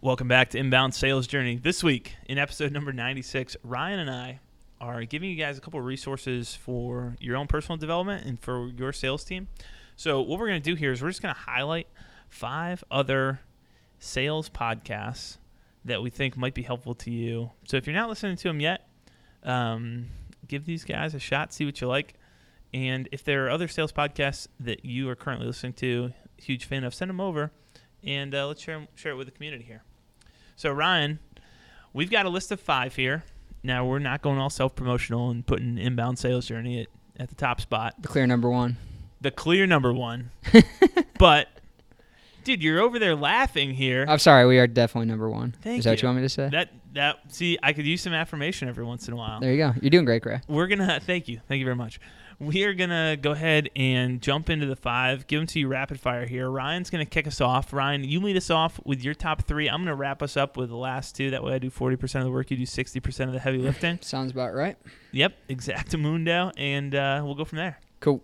Welcome back to Inbound Sales Journey. This week, in episode number 96, Ryan and I are giving you guys a couple of resources for your own personal development and for your sales team. So what we're going to do here is we're just going to highlight 5 other sales podcasts that we think might be helpful to you. So if you're not listening to them yet, give these guys a shot, see what you like. And if there are other sales podcasts that you are currently listening to, huge fan of, send them over and let's share it with the community here. So Ryan, we've got a list of 5 here. Now, we're not going all self-promotional and putting Inbound Sales Journey at the top spot. The clear number one. But, dude, you're over there laughing here. I'm sorry. We are definitely number one. Thank you. Is that what you want me to say? See, I could use some affirmation every once in a while. There you go. You're doing great, Greg. We're going to... Thank you. Thank you very much. We are going to go ahead and jump into the 5. Give them to you rapid fire here. Ryan's going to kick us off. Ryan, you lead us off with your top 3. I'm going to wrap us up with the last 2. That way I do 40% of the work. You do 60% of the heavy lifting. Sounds about right. Yep. Exactamundo. And we'll go from there. Cool.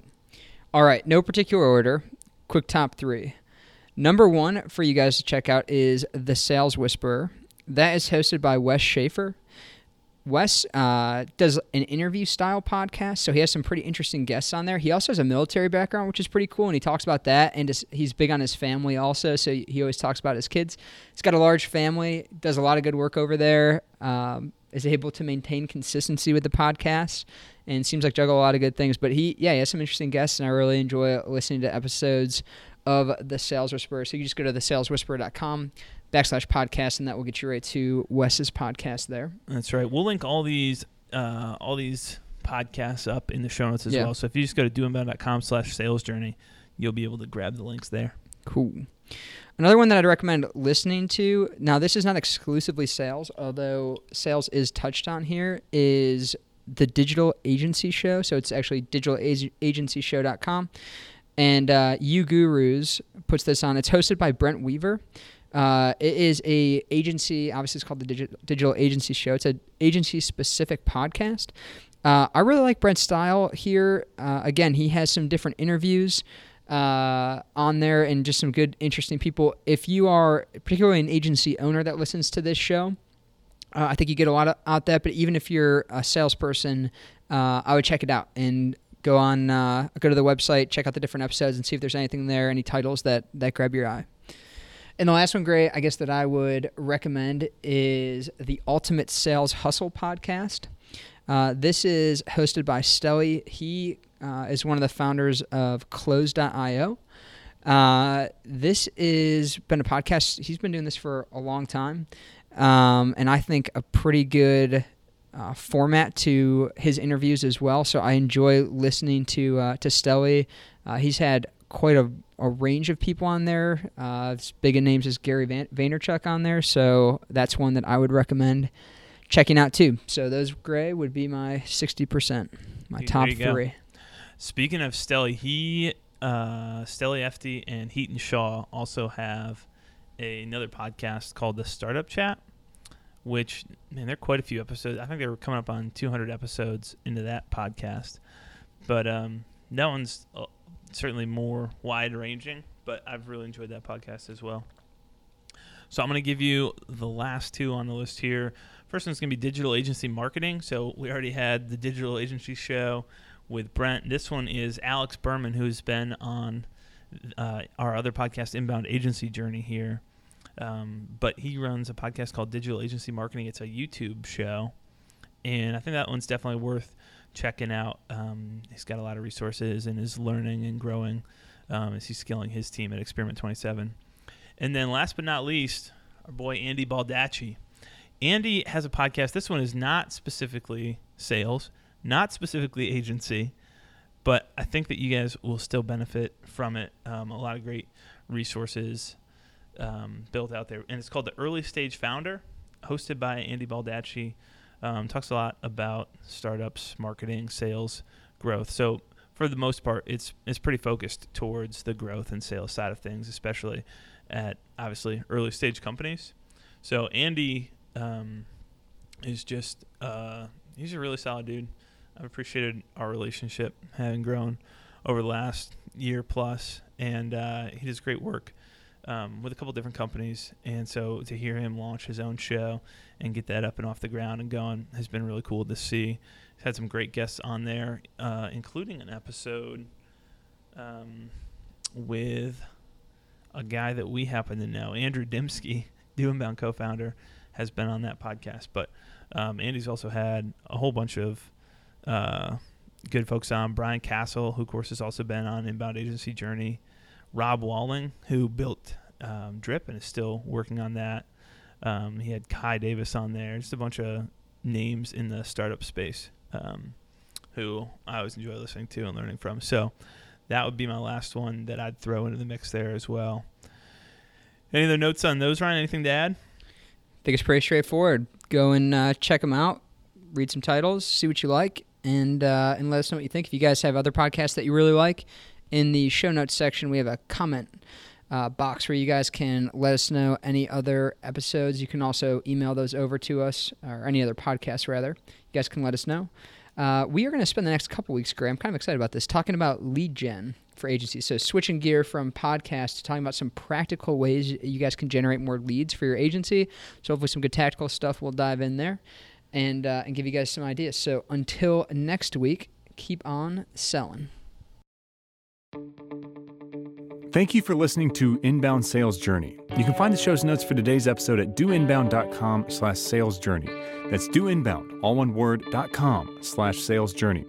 All right. No particular order. Quick top 3. Number 1 for you guys to check out is The Sales Whisperer. That is hosted by Wes Schaefer. Wes does an interview-style podcast, so he has some pretty interesting guests on there. He also has a military background, which is pretty cool, and he talks about that, and he's big on his family also, so he always talks about his kids. He's got a large family, does a lot of good work over there, is able to maintain consistency with the podcast, and seems like juggle a lot of good things. But he has some interesting guests, and I really enjoy listening to episodes of The Sales Whisperer. So you just go to thesaleswhisperer.com/podcast, and that will get you right to Wes's podcast there. That's right. We'll link all these podcasts up in the show notes as well. So if you just go to doinbound.com/salesjourney, you'll be able to grab the links there. Cool. Another one that I'd recommend listening to, now this is not exclusively sales, although sales is touched on here, is the Digital Agency Show. So it's actually digitalagencyshow.com. And YouGurus puts this on. It's hosted by Brent Weaver. It is a agency, obviously it's called the Digital Agency Show. It's an agency-specific podcast. I really like Brent's style here. Again, he has some different interviews on there and just some good, interesting people. If you are particularly an agency owner that listens to this show, I think you get a lot out that. But even if you're a salesperson, I would check it out and go to the website, check out the different episodes and see if there's anything there, any titles that grab your eye. And the last one, Gray, I guess that I would recommend is the Ultimate Sales Hustle Podcast. This is hosted by Steli. He is one of the founders of Close.io. This has been a podcast. He's been doing this for a long time, and I think a pretty good format to his interviews as well. So I enjoy listening to Steli. He's had quite a range of people on there. As big a names as Gary Vaynerchuk on there. So that's one that I would recommend checking out too. So those, Gray, would be my 60%, my top 3. Go. Speaking of Steli, Steli Efti and Heaton Shaw also have another podcast called The Startup Chat, which, man, there are quite a few episodes. I think they were coming up on 200 episodes into that podcast. But that one's certainly more wide-ranging, but I've really enjoyed that podcast as well. So I'm going to give you the last 2 on the list here. First one's going to be Digital Agency Marketing. So we already had the Digital Agency Show with Brent. This one is Alex Berman, who's been on our other podcast, Inbound Agency Journey here. But he runs a podcast called Digital Agency Marketing. It's a YouTube show, and I think that one's definitely worth checking out. He's got a lot of resources and is learning and growing as he's scaling his team at Experiment 27. And then last but not least, our boy Andy Baldacci. Andy has a podcast. This one is not specifically sales, not specifically agency, but I think that you guys will still benefit from it. A lot of great resources built out there. And it's called The Early Stage Founder, hosted by Andy Baldacci. Talks a lot about startups, marketing, sales, growth. So for the most part, it's pretty focused towards the growth and sales side of things, especially at, obviously, early stage companies. So Andy is just, he's a really solid dude. I've appreciated our relationship having grown over the last year plus, and he does great work with a couple different companies. And so to hear him launch his own show and get that up and off the ground and going has been really cool to see. He's had some great guests on there, including an episode with a guy that we happen to know, Andrew Dembski, Do Inbound co-founder, has been on that podcast. But Andy's also had a whole bunch of good folks on. Brian Castle, who, of course, has also been on Inbound Agency Journey. Rob Walling, who built Drip and is still working on that. He had Kai Davis on there. Just a bunch of names in the startup space who I always enjoy listening to and learning from. So that would be my last one that I'd throw into the mix there as well. Any other notes on those, Ryan? Anything to add? I think it's pretty straightforward. Go and check them out, read some titles, see what you like, and let us know what you think. If you guys have other podcasts that you really like, in the show notes section, we have a comment box where you guys can let us know any other episodes. You can also email those over to us, or any other podcasts, rather. You guys can let us know. We are going to spend the next couple weeks, Gray, I'm kind of excited about this, talking about lead gen for agencies. So switching gear from podcasts to talking about some practical ways you guys can generate more leads for your agency. So hopefully some good tactical stuff we'll dive in there and give you guys some ideas. So until next week, keep on selling. Thank you for listening to Inbound Sales Journey. You can find the show's notes for today's episode at doinbound.com/salesjourney. That's doinbound, all one word, .com/salesjourney.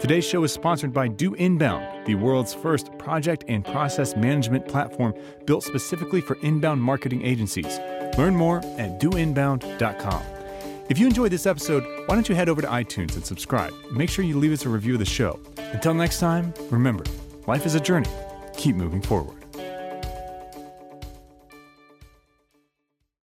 Today's show is sponsored by Do Inbound, the world's first project and process management platform built specifically for inbound marketing agencies. Learn more at doinbound.com. If you enjoyed this episode, why don't you head over to iTunes and subscribe? Make sure you leave us a review of the show. Until next time, remember, life is a journey. Keep moving forward.